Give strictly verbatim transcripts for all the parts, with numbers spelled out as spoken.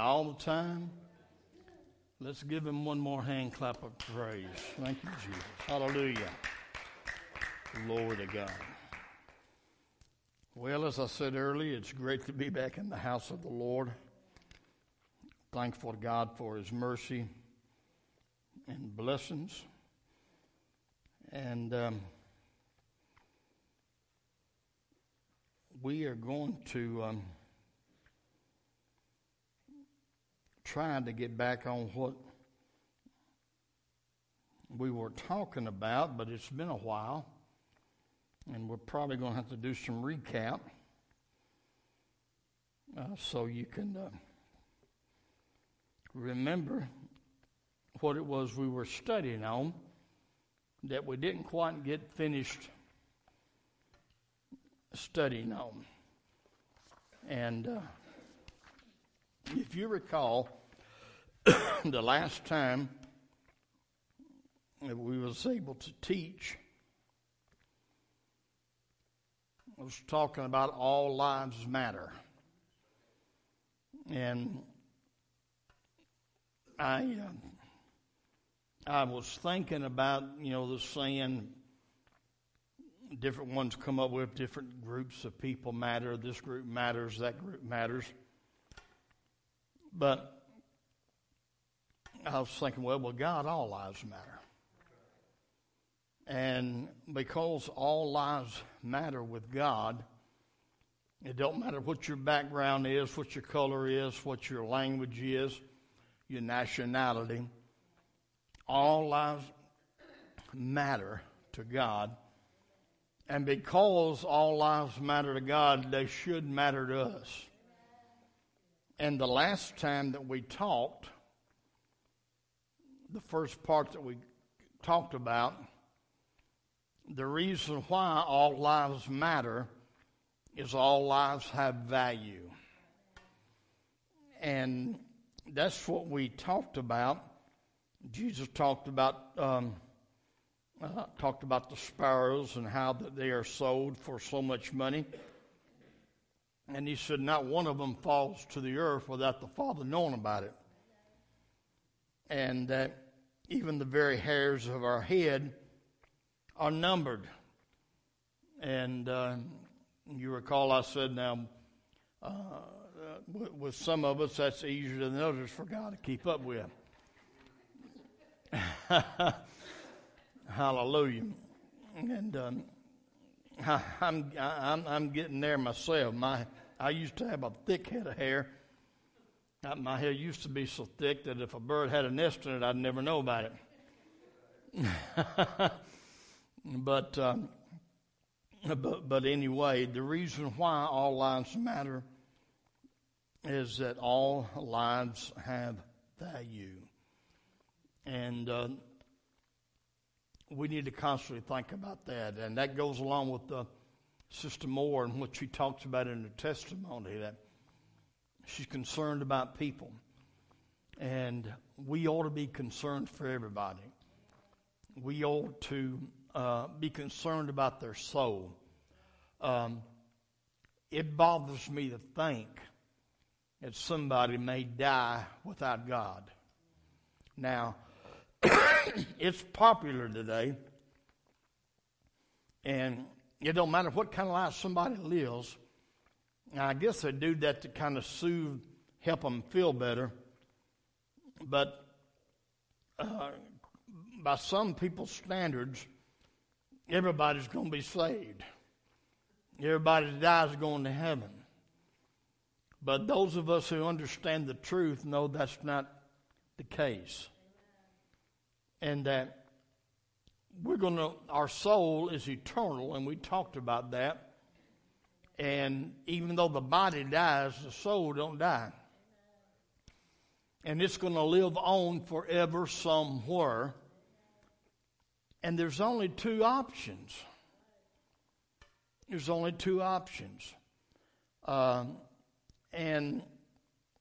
all the time. Let's give him one more hand clap of praise. Thank you, Jesus. Hallelujah. Glory to God. Well, as I said earlier, it's great to be back in the house of the Lord. Thankful to God for his mercy and blessings. And um, we are going to um, try to get back on what we were talking about, but it's been a while, and we're probably going to have to do some recap uh, so you can uh, remember what it was we were studying on that we didn't quite get finished studying on. And uh, if you recall, the last time that we was able to teach, I was talking about all lives matter. And I... Uh, I was thinking about, you know, the saying, different ones come up with, different groups of people matter, this group matters, that group matters. But I was thinking, well, well, God, all lives matter. And because all lives matter with God, it don't matter what your background is, what your color is, what your language is, your nationality. All lives matter to God. And because all lives matter to God, they should matter to us. And the last time that we talked, the first part that we talked about, the reason why all lives matter is all lives have value. And that's what we talked about. Jesus talked about um, uh, talked about the sparrows and how that they are sold for so much money. And he said, not one of them falls to the earth without the Father knowing about it. And that even the very hairs of our head are numbered. And uh, you recall I said now, uh, with some of us that's easier than others for God to keep up with. Hallelujah. And um, I, I'm I'm I'm getting there myself. My I used to have a thick head of hair. My hair used to be so thick that if a bird had a nest in it, I'd never know about it. but um, but but anyway, the reason why all lives matter is that all lives have value. And uh, we need to constantly think about that. And that goes along with uh, Sister Moore and what she talks about in her testimony, that she's concerned about people. And we ought to be concerned for everybody. We ought to uh, be concerned about their soul. Um, it bothers me to think that somebody may die without God. Now, it's popular today, and it don't matter what kind of life somebody lives. Now, I guess they do that to kind of soothe, help them feel better. But uh, by some people's standards, everybody's going to be saved. Everybody that dies is going to heaven. But those of us who understand the truth know that's not the case. And that we're going to, our soul is eternal, and we talked about that. And even though the body dies, the soul don't die. And it's going to live on forever somewhere. And there's only two options. There's only two options. Um, and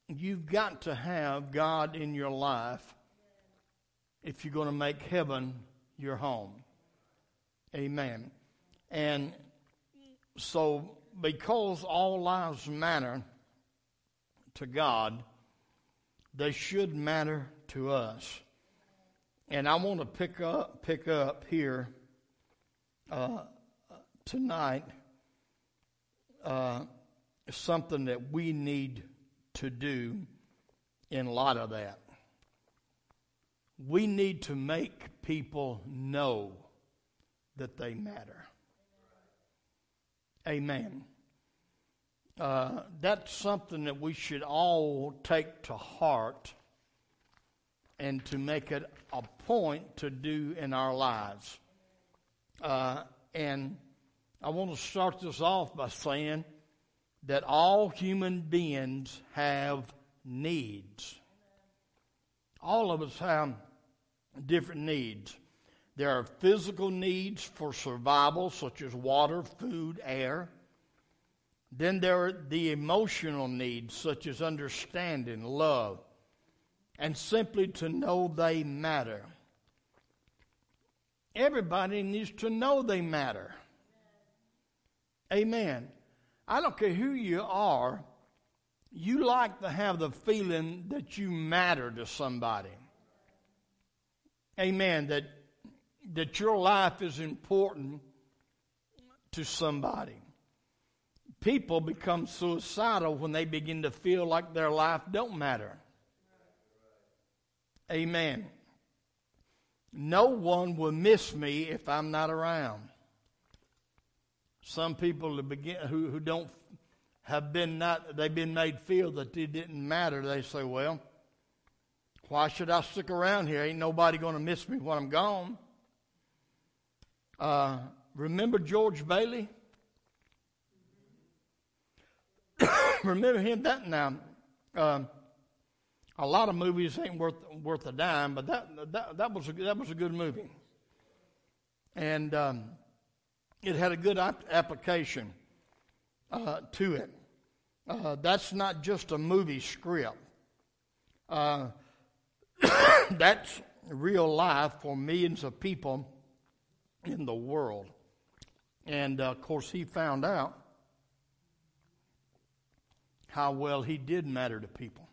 you've got to have God in your life if you're going to make heaven your home. Amen. And so because all lives matter to God, They should matter to us. And I want to pick up pick up here uh, tonight uh, something that we need to do in a lot of that. We need to make people know that they matter. Amen. Uh, that's something that we should all take to heart and to make it a point to do in our lives. Uh, and I want to start this off by saying that all human beings have needs. All of us have different needs. There are physical needs for survival, such as water, food, air. Then there are the emotional needs, such as understanding, love, and simply to know they matter. Everybody needs to know they matter. Amen. I don't care who you are, you like to have the feeling that you matter to somebody. Amen. That that your life is important to somebody. People become suicidal when they begin to feel like their life don't matter. Amen. No one will miss me if I'm not around. Some people who begin who, who don't have been not they've been made feel that they didn't matter. They say, "Well, why should I stick around here? Ain't nobody going to miss me when I'm gone." Uh, remember George Bailey? Remember him? That now, uh, a lot of movies ain't worth worth a dime, but that that, that was a, that was a good movie, and um, it had a good op- application uh, to it. Uh, that's not just a movie script. Uh, that's real life for millions of people in the world, and uh, of course he found out how well he did matter to people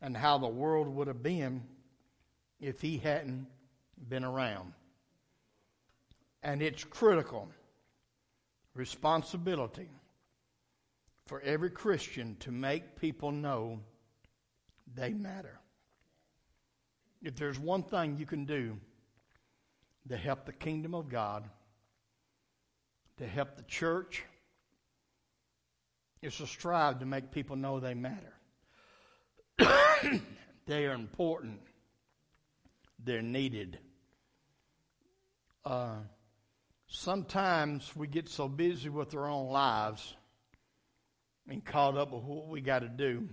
and how the world would have been if he hadn't been around. And it's critical responsibility for every Christian to make people know they matter. If there's one thing you can do to help the kingdom of God, to help the church, it's to strive to make people know they matter. They are important. They're needed. Uh, sometimes we get so busy with our own lives and caught up with what we got to do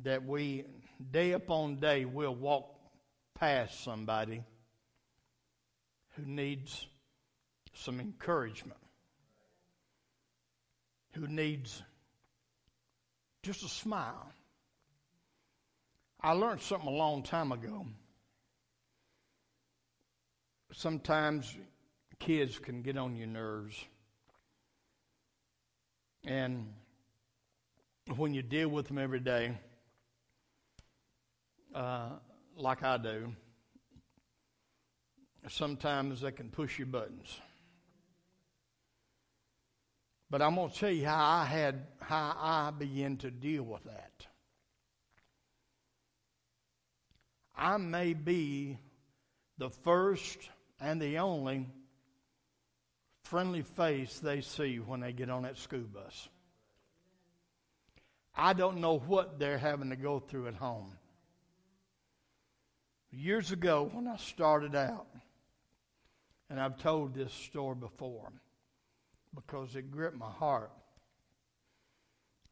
that we, day upon day, we'll walk past somebody who needs some encouragement, who needs just a smile. I learned something a long time ago. Sometimes kids can get on your nerves. And when you deal with them every day, uh, like I do, sometimes they can push your buttons. But I'm going to tell you how I had, how I began to deal with that. I may be the first and the only friendly face they see when they get on that school bus. I don't know what they're having to go through at home. Years ago, when I started out, and I've told this story before, because it gripped my heart.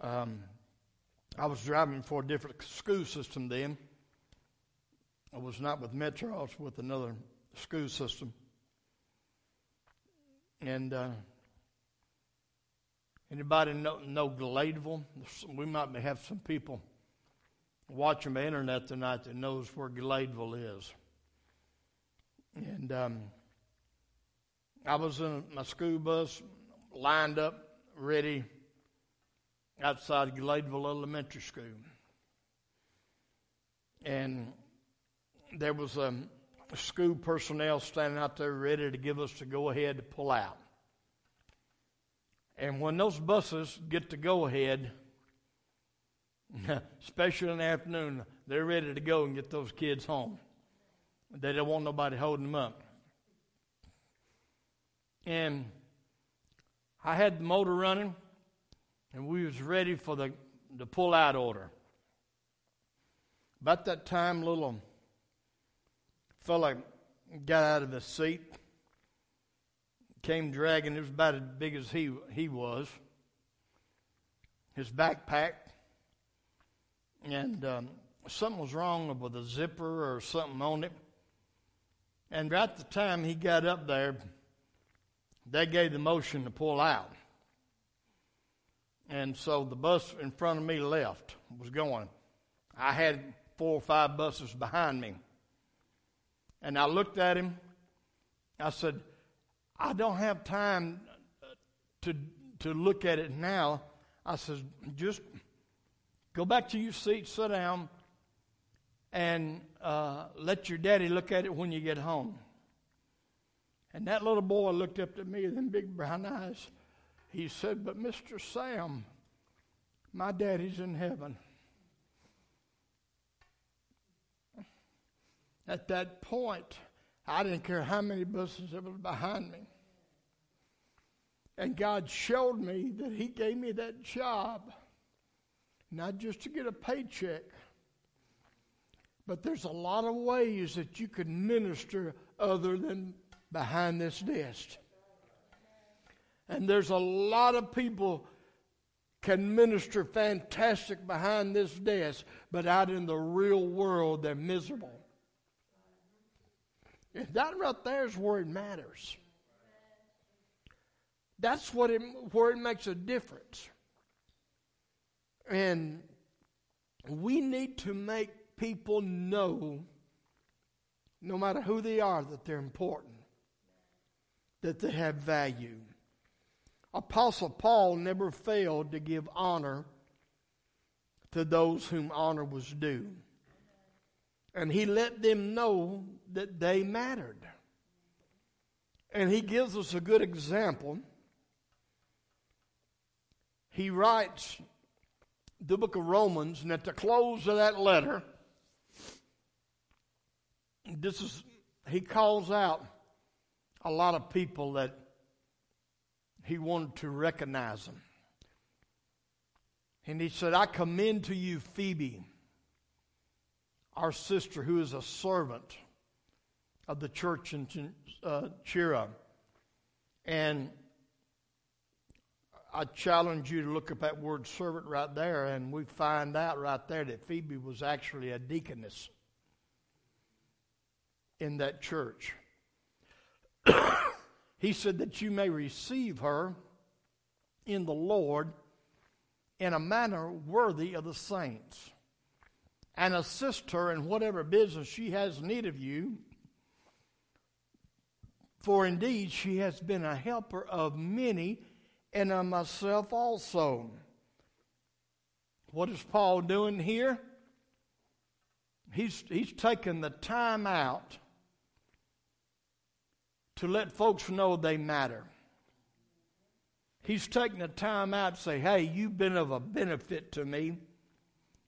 Um, I was driving for a different school system then. I was not with Metro, I was with another school system. And uh, anybody know, know Gladeville? We might have some people watching the internet tonight that knows where Gladeville is. And um, I was in my school bus, lined up, ready, outside Gladeville Elementary School. and there was um, school personnel standing out there ready to give us the go-ahead to pull out. And when those buses get the go-ahead, especially in the afternoon, they're ready to go and get those kids home. They don't want nobody holding them up. And I had the motor running, and we was ready for the, the pull-out order. About that time, little fella got out of his seat, came dragging, it was about as big as he, he was, his backpack, and um, something was wrong with the zipper or something on it. And right at the time he got up there, they gave the motion to pull out. And so the bus in front of me left, was going. I had four or five buses behind me. And I looked at him. I said, I don't have time to to look at it now. I said, just go back to your seat, sit down, and uh, let your daddy look at it when you get home. And that little boy looked up at me with them big brown eyes. He said, but Mister Sam, my daddy's in heaven. At that point, I didn't care how many buses there was behind me. And God showed me that he gave me that job, not just to get a paycheck, but there's a lot of ways that you could minister other than behind this desk. And there's a lot of people can minister fantastic behind this desk, but out in the real world, they're miserable. And that right there is where it matters. That's what it, where it makes a difference. And we need to make people know, no matter who they are, that they're important, that they have value. Apostle Paul never failed to give honor to those whom honor was due. And he let them know that they mattered. And he gives us a good example. He writes the book of Romans, and at the close of that letter, this is, he calls out a lot of people that he wanted to recognize them. And he said, I commend to you Phoebe, our sister, who is a servant of the church in uh, Chira. And I challenge you to look up that word servant right there, and we find out right there that Phoebe was actually a deaconess in that church. He said that you may receive her in the Lord in a manner worthy of the saints, and assist her in whatever business she has need of you. For indeed, she has been a helper of many, and of myself also. What is Paul doing here? He's, he's taking the time out to let folks know they matter. He's taking the time out to say, hey, you've been of a benefit to me.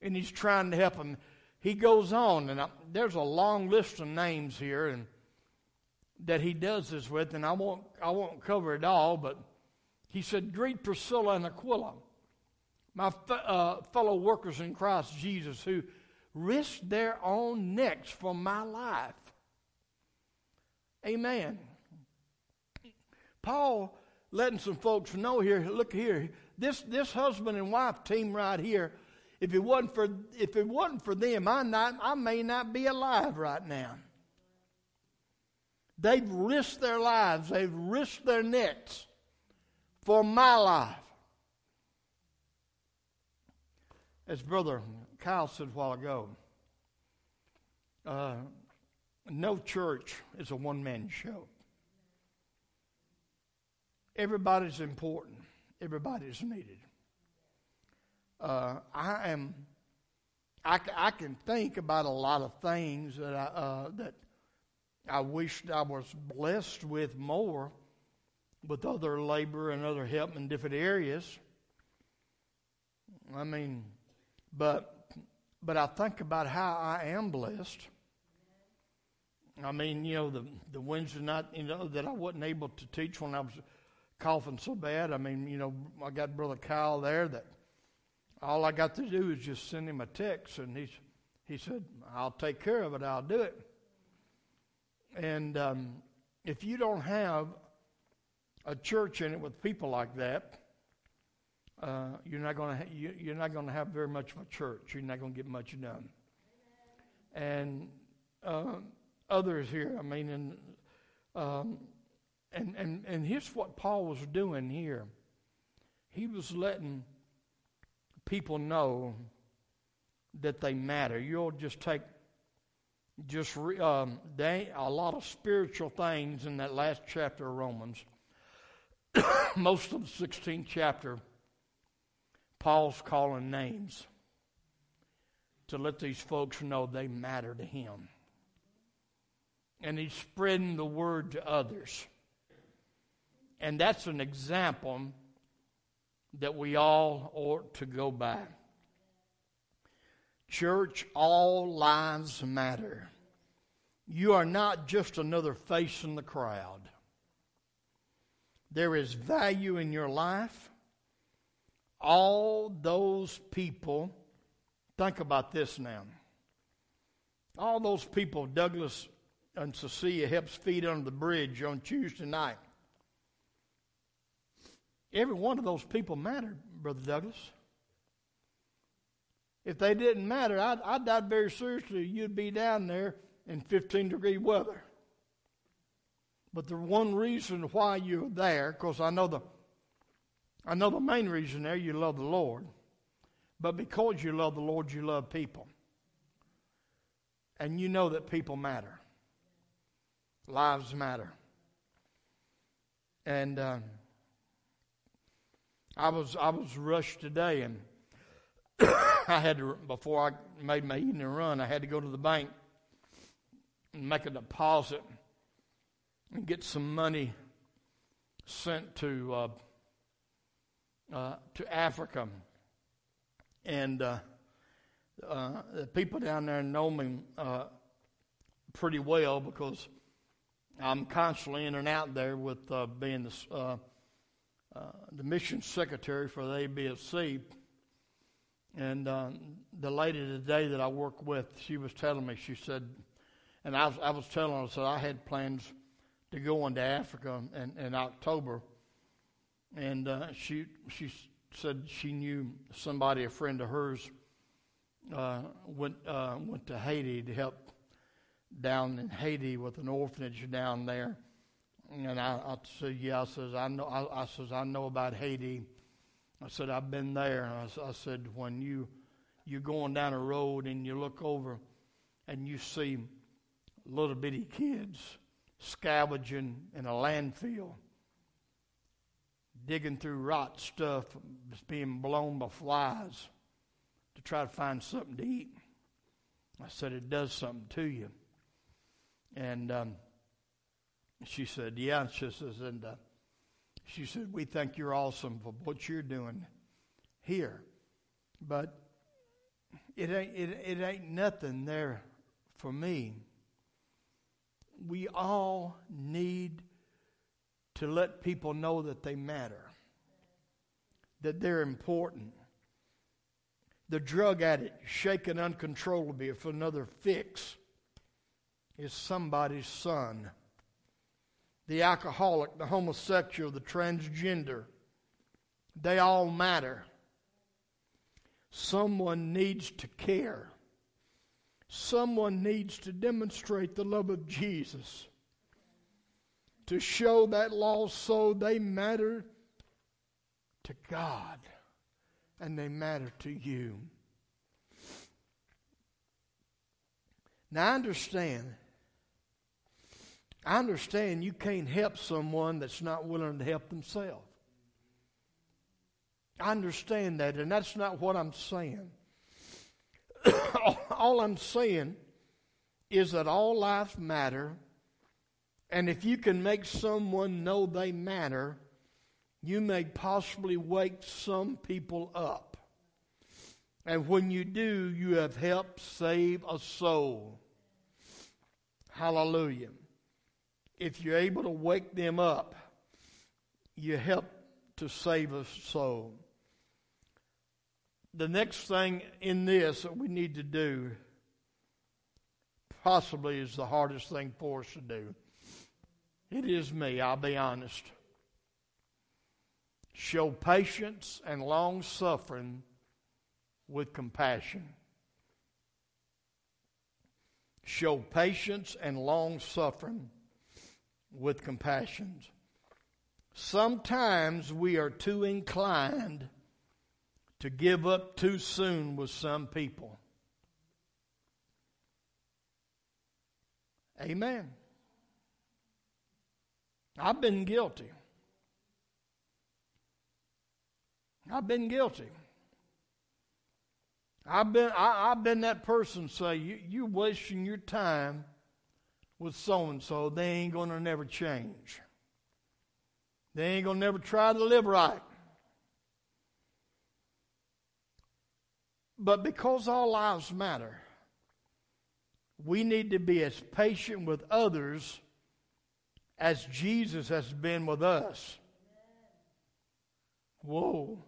And he's trying to help him. He goes on, and I, there's a long list of names here, and that he does this with, and I won't, I won't cover it all. But he said, "Greet Priscilla and Aquila, my f- uh, fellow workers in Christ Jesus, who risked their own necks for my life." Amen. Paul letting some folks know here. Look here, this this husband and wife team right here. If it wasn't for if it wasn't for them, I not I may not be alive right now. They've risked their lives, they've risked their necks for my life. As Brother Kyle said a while ago, uh, no church is a one-man show. Everybody's important. Everybody's needed. Uh, I am I, I can think about a lot of things that I, uh, that I wished I was blessed with more, with other labor and other help in different areas. I mean, but but I think about how I am blessed. I mean, you know, the the Wednesday night, you know, that I wasn't able to teach when I was coughing so bad. I mean, you know, I got Brother Kyle there that all I got to do is just send him a text, and he's he said, "I'll take care of it. I'll do it." And um, if you don't have a church in it with people like that, uh, you're not going to ha- you, you're not going to have very much of a church. You're not going to get much done. And uh, others here, I mean, and, um, and and and here's what Paul was doing here. He was letting people know that they matter. You'll just take just re- um, they, a lot of spiritual things in that last chapter of Romans. Most of the sixteenth chapter, Paul's calling names to let these folks know they matter to him. And he's spreading the word to others. And that's an example that we all ought to go by. Church, all lives matter. You are not just another face in the crowd. There is value in your life. All those people, think about this now. All those people Douglas and Cecilia helps feed under the bridge on Tuesday night. Every one of those people mattered, Brother Douglas. If they didn't matter, I, I died very seriously. You'd be down there in fifteen degree weather. But the one reason why you're there, because I know the, I know the main reason there, you love the Lord. But because you love the Lord, you love people. And you know that people matter. Lives matter. And uh, I was I was rushed today, and I had to, before I made my evening run, I had to go to the bank and make a deposit and get some money sent to uh, uh, to Africa. And uh, uh, the people down there know me uh, pretty well, because I'm constantly in and out there with uh, being this. Uh, Uh, the mission secretary for the A B F C, and uh, the lady today that I work with, she was telling me, she said, and I was, I was telling her, I said, I had plans to go into Africa in, in October, and uh, she she said she knew somebody, a friend of hers, uh, went uh, went to Haiti to help down in Haiti with an orphanage down there. And I, I said, yeah, I says, I know, I, I says, I know about Haiti. I said, I've been there. And I, I said, when you, you're going down a road and you look over and you see little bitty kids scavenging in a landfill, digging through rot stuff that's being blown by flies to try to find something to eat. I said, it does something to you. And, um, she said, yeah, she says, and uh, she said, we think you're awesome for what you're doing here, but it ain't it, it ain't nothing there for me. We all need to let people know that they matter, that they're important. The drug addict shaking uncontrollably for another fix is somebody's son. The alcoholic, the homosexual, the transgender, they all matter. Someone needs to care. Someone needs to demonstrate the love of Jesus, to show that lost soul they matter to God and they matter to you. Now I understand I understand you can't help someone that's not willing to help themselves. I understand that, and that's not what I'm saying. all I'm saying is that all lives matter. And if you can make someone know they matter, you may possibly wake some people up. And when you do, you have helped save a soul. Hallelujah. If you're able to wake them up, you help to save a soul. The next thing in this that we need to do, possibly is the hardest thing for us to do. It is me, I'll be honest. Show patience and long suffering with compassion. Show patience and long suffering with compassion. Sometimes we are too inclined to give up too soon with some people. Amen. I've been guilty. I've been guilty. I've been I, I've been that person say, you, you're wasting your time with so-and-so. They ain't going to never change. They ain't going to never try to live right. But because all lives matter, we need to be as patient with others as Jesus has been with us. Whoa.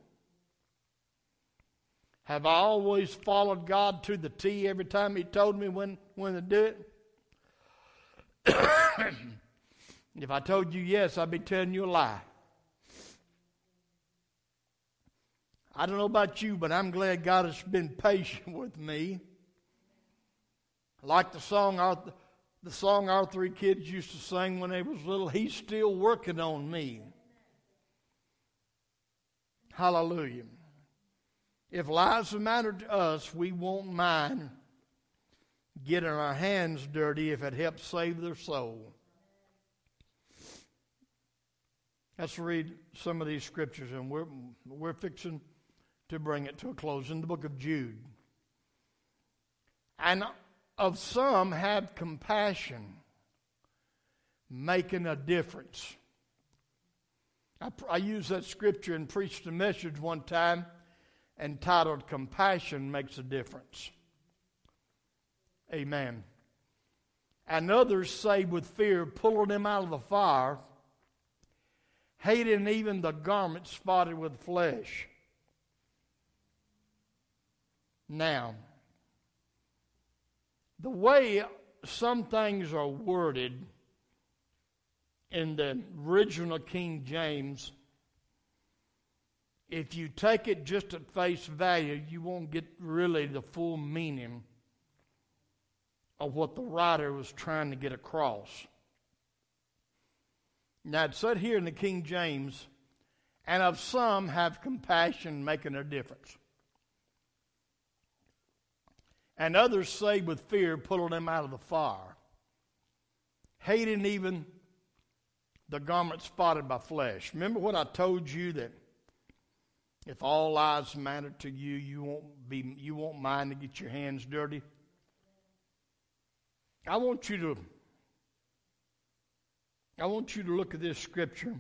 Have I always followed God to the T every time He told me when, when to do it? If I told you yes, I'd be telling you a lie. I don't know about you, but I'm glad God has been patient with me. Like the song our, the song our three kids used to sing when they was little, He's still working on me. Hallelujah. If lives matter to us, we won't mind getting our hands dirty if it helps save their soul. Let's read some of these scriptures, and we're, we're fixing to bring it to a close. In the book of Jude. And of some have compassion, making a difference. I, I used that scripture and preached a message one time entitled, Compassion Makes a Difference. Amen. And others say with fear, pulling them out of the fire, hating even the garment spotted with flesh. Now, the way some things are worded in the original King James, if you take it just at face value, you won't get really the full meaning of what the writer was trying to get across. Now it said here in the King James, and of some have compassion, making a difference. And others say with fear, pulling them out of the fire, hating even the garment spotted by flesh. Remember what I told you, that if all lives matter to you, you won't be, you won't mind to get your hands dirty. I want you to, I want you to look at this scripture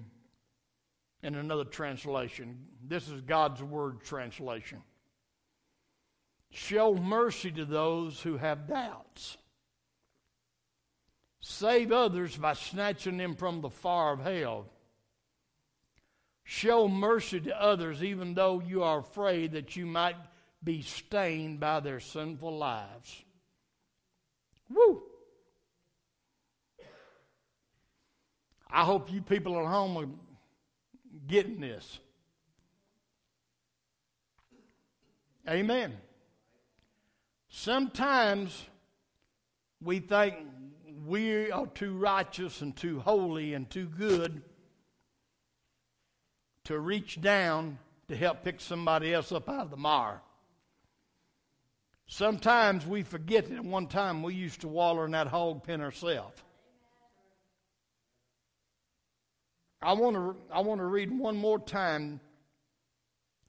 in another translation. This is God's Word translation. Show mercy to those who have doubts. Save others by snatching them from the fire of hell. Show mercy to others even though you are afraid that you might be stained by their sinful lives. Woo! I hope you people at home are getting this. Amen. Sometimes we think we are too righteous and too holy and too good to reach down to help pick somebody else up out of the mire. Sometimes we forget that one time we used to waller in that hog pen ourselves. I want to I want to read one more time.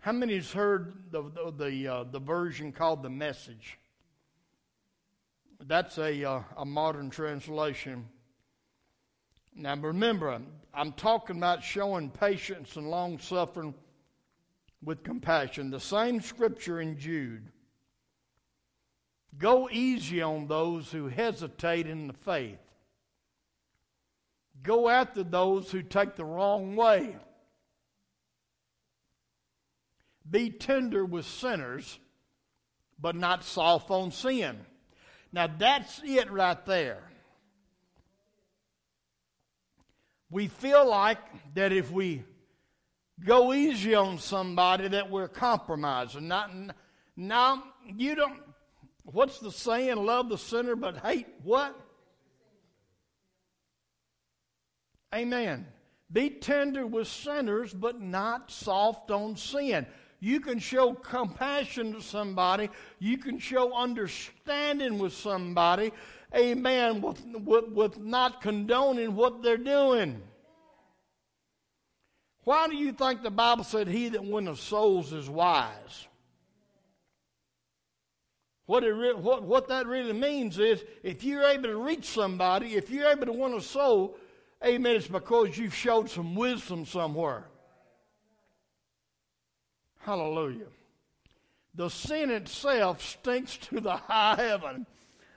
How many has heard the the the, uh, the version called The Message? That's a, uh, a modern translation. Now remember, I'm talking about showing patience and long-suffering with compassion. The same scripture in Jude. Go easy on those who hesitate in the faith. Go after those who take the wrong way. Be tender with sinners, but not soft on sin. Now that's it right there. We feel like that if we go easy on somebody that we're compromising. Not, now, you don't, what's the saying? Love the sinner but hate what? Amen. Be tender with sinners but not soft on sin. You can show compassion to somebody. You can show understanding with somebody. Amen. With, with, with not condoning what they're doing. Why do you think the Bible said he that winneth souls is wise? What, it re- what, what that really means is if you're able to reach somebody, if you're able to win a soul, amen, it's because you've showed some wisdom somewhere. Hallelujah. The sin itself stinks to the high heaven.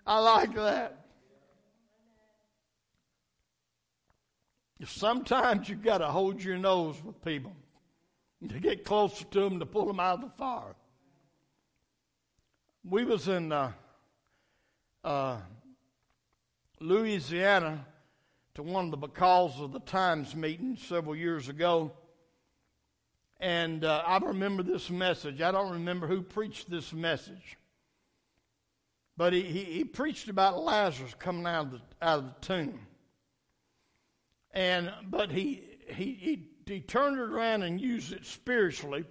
I like that. Sometimes you've got to hold your nose with people to get closer to them to pull them out of the fire. We was in uh, uh, Louisiana to one of the Because of the Times meetings several years ago. And uh, I remember this message. I don't remember who preached this message. But he, he, he preached about Lazarus coming out of the, out of the tomb. And But he, he, he, he turned it around and used it spiritually.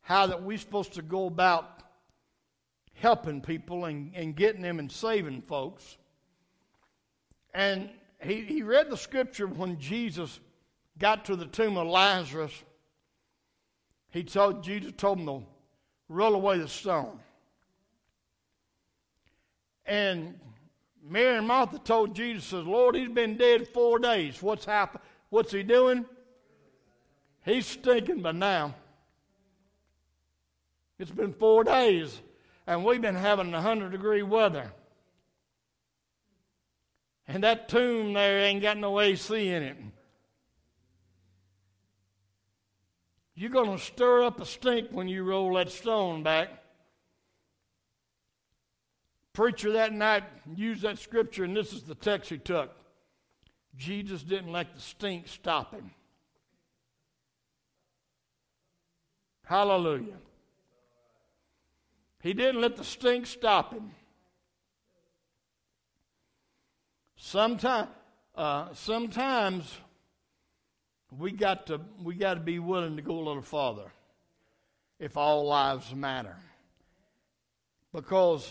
How that we're supposed to go about helping people and, and getting them and saving folks. And he, he read the scripture when Jesus got to the tomb of Lazarus. He told Jesus told him to roll away the stone. And Mary and Martha told Jesus, says, Lord, he's been dead four days. What's happened? What's he doing? He's stinking by now. It's been four days, and we've been having one hundred degree weather. And that tomb there ain't got no A C in it. You're going to stir up a stink when you roll that stone back. Preacher that night used that scripture, and this is the text he took. Jesus didn't let the stink stop him. Hallelujah. He didn't let the stink stop him. Sometimes, uh, sometimes we got to we got to be willing to go a little farther, if all lives matter. Because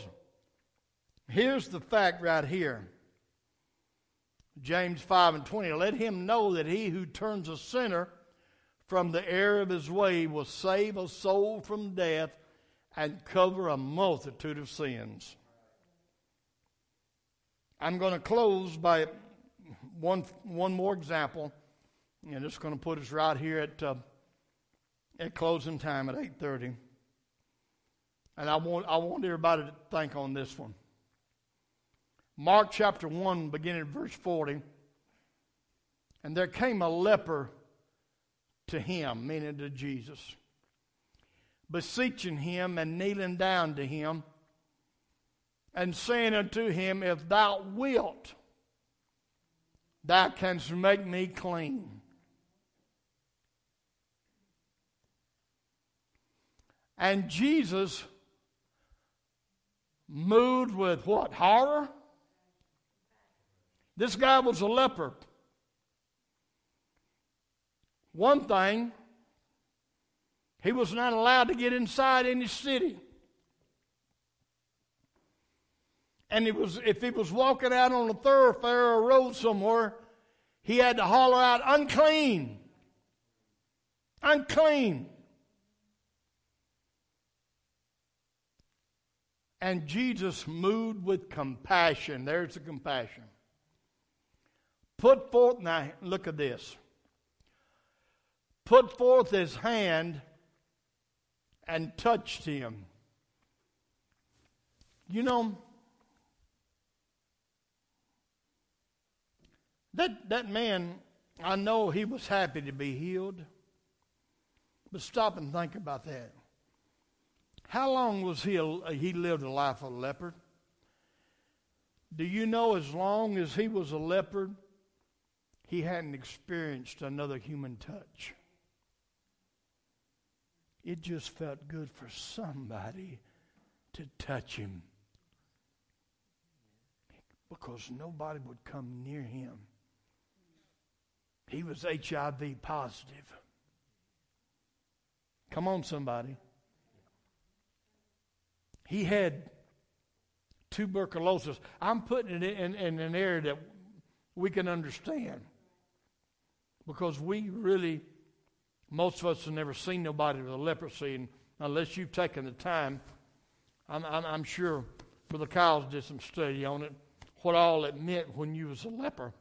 here's the fact right here. James five and twenty. Let him know that he who turns a sinner from the error of his way will save a soul from death and cover a multitude of sins. I'm going to close by one one more example, and it's going to put us right here at uh, at closing time at eight thirty. And I want I want everybody to think on this one. Mark chapter one, beginning at verse forty. And there came a leper to him, meaning to Jesus, beseeching him and kneeling down to him and saying unto him, if thou wilt, thou canst make me clean. And Jesus, moved with what? Horror? This guy was a leper. One thing, he was not allowed to get inside any city. And it was, if he was walking out on a thoroughfare or road somewhere, he had to holler out, unclean, unclean. And Jesus, moved with compassion, there's the compassion, put forth, now look at this, put forth his hand and touched him. You know, that, that man, I know he was happy to be healed, but stop and think about that. How long was he, he lived a life of a leper? Do you know as long as he was a leper, he hadn't experienced another human touch? It just felt good for somebody to touch him because nobody would come near him. He was H I V positive. Come on, somebody. He had tuberculosis. I'm putting it in, in an area that we can understand because we really, most of us have never seen nobody with a leprosy, and unless you've taken the time, I'm, I'm, I'm sure Brother Kyles did some study on it, what all it meant when you was a leper.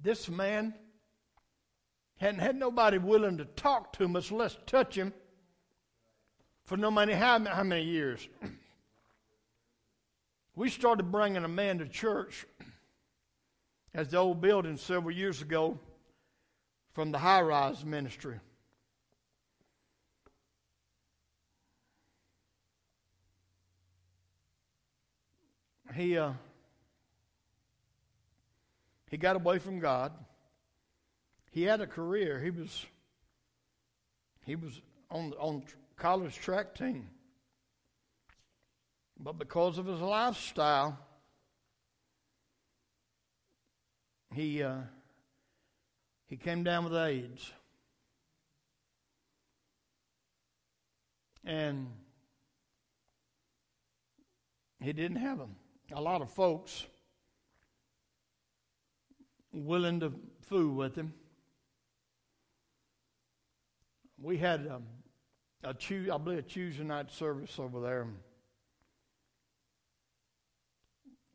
This man hadn't had nobody willing to talk to him, much less touch him, for no matter how, how many years. We started bringing a man to church at the old building several years ago from the high-rise ministry. He, uh, he got away from God. He had a career. He was he was on on college track team. But because of his lifestyle, he uh, he came down with AIDS. And he didn't have them. A lot of folks willing to fool with him. We had um, a, Tuesday, I believe a Tuesday night service over there.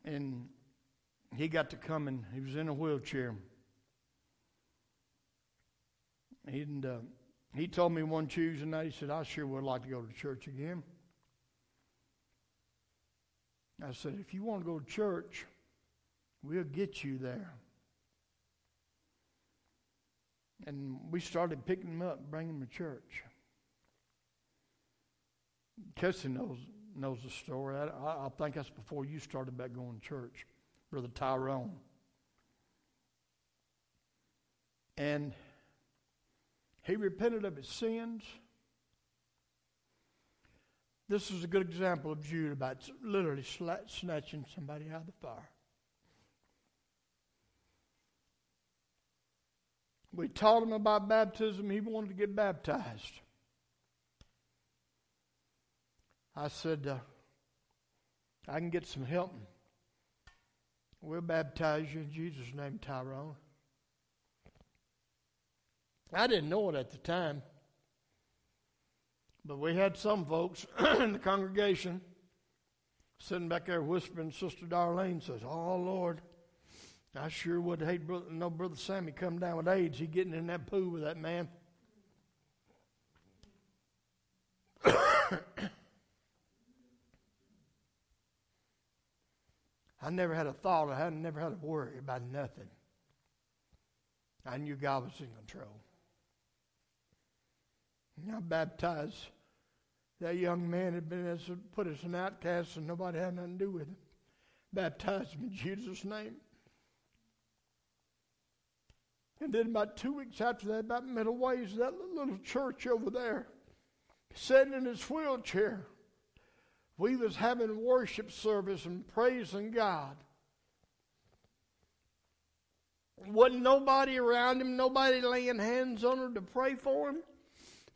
And he got to come, and he was in a wheelchair. He, and, uh, he told me one Tuesday night, he said, I sure would like to go to church again. I said, if you want to go to church, we'll get you there. And we started picking him up, bringing him to church. Kessie knows knows the story. I, I, I think that's before you started back going to church, Brother Tyrone. And he repented of his sins. This is a good example of Jude about literally snatching somebody out of the fire. We taught him about baptism. He wanted to get baptized. I said, uh, I can get some help. We'll baptize you in Jesus' name, Tyrone. I didn't know it at the time. But we had some folks in the congregation sitting back there whispering. Sister Darlene says, oh, Lord, I sure would hate brother, no Brother Sammy come down with AIDS. He getting in that pool with that man. I never had a thought. I never had a worry about nothing. I knew God was in control. And I baptized that young man had been as put as an outcast, and nobody had nothing to do with him. Baptized him in Jesus' name. And then about two weeks after that, about middle ways, that little church over there, sitting in his wheelchair, we was having worship service and praising God. Wasn't nobody around him, nobody laying hands on him to pray for him.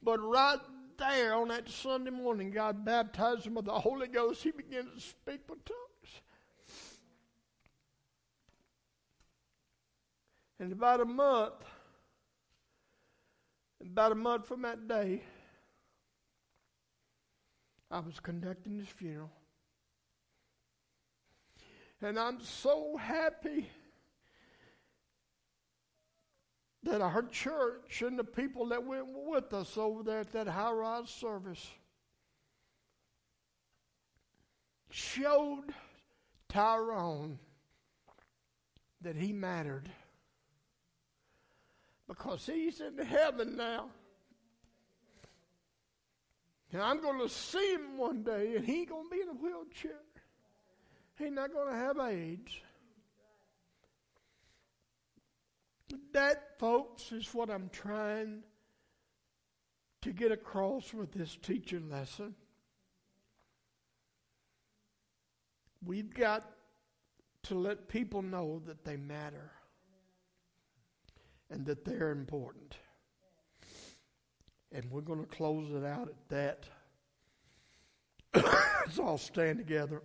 But right there on that Sunday morning, God baptized him with the Holy Ghost. He began to speak with tongues. And about a month, about a month from that day, I was conducting his funeral. And I'm so happy that our church and the people that went with us over there at that high-rise service showed Tyrone that he mattered, because he's in heaven now. And I'm going to see him one day, and he ain't going to be in a wheelchair. He's not going to have AIDS. That, folks, is what I'm trying to get across with this teaching lesson. We've got to let people know that they matter and that they're important. And we're going to close it out at that. Let's all stand together.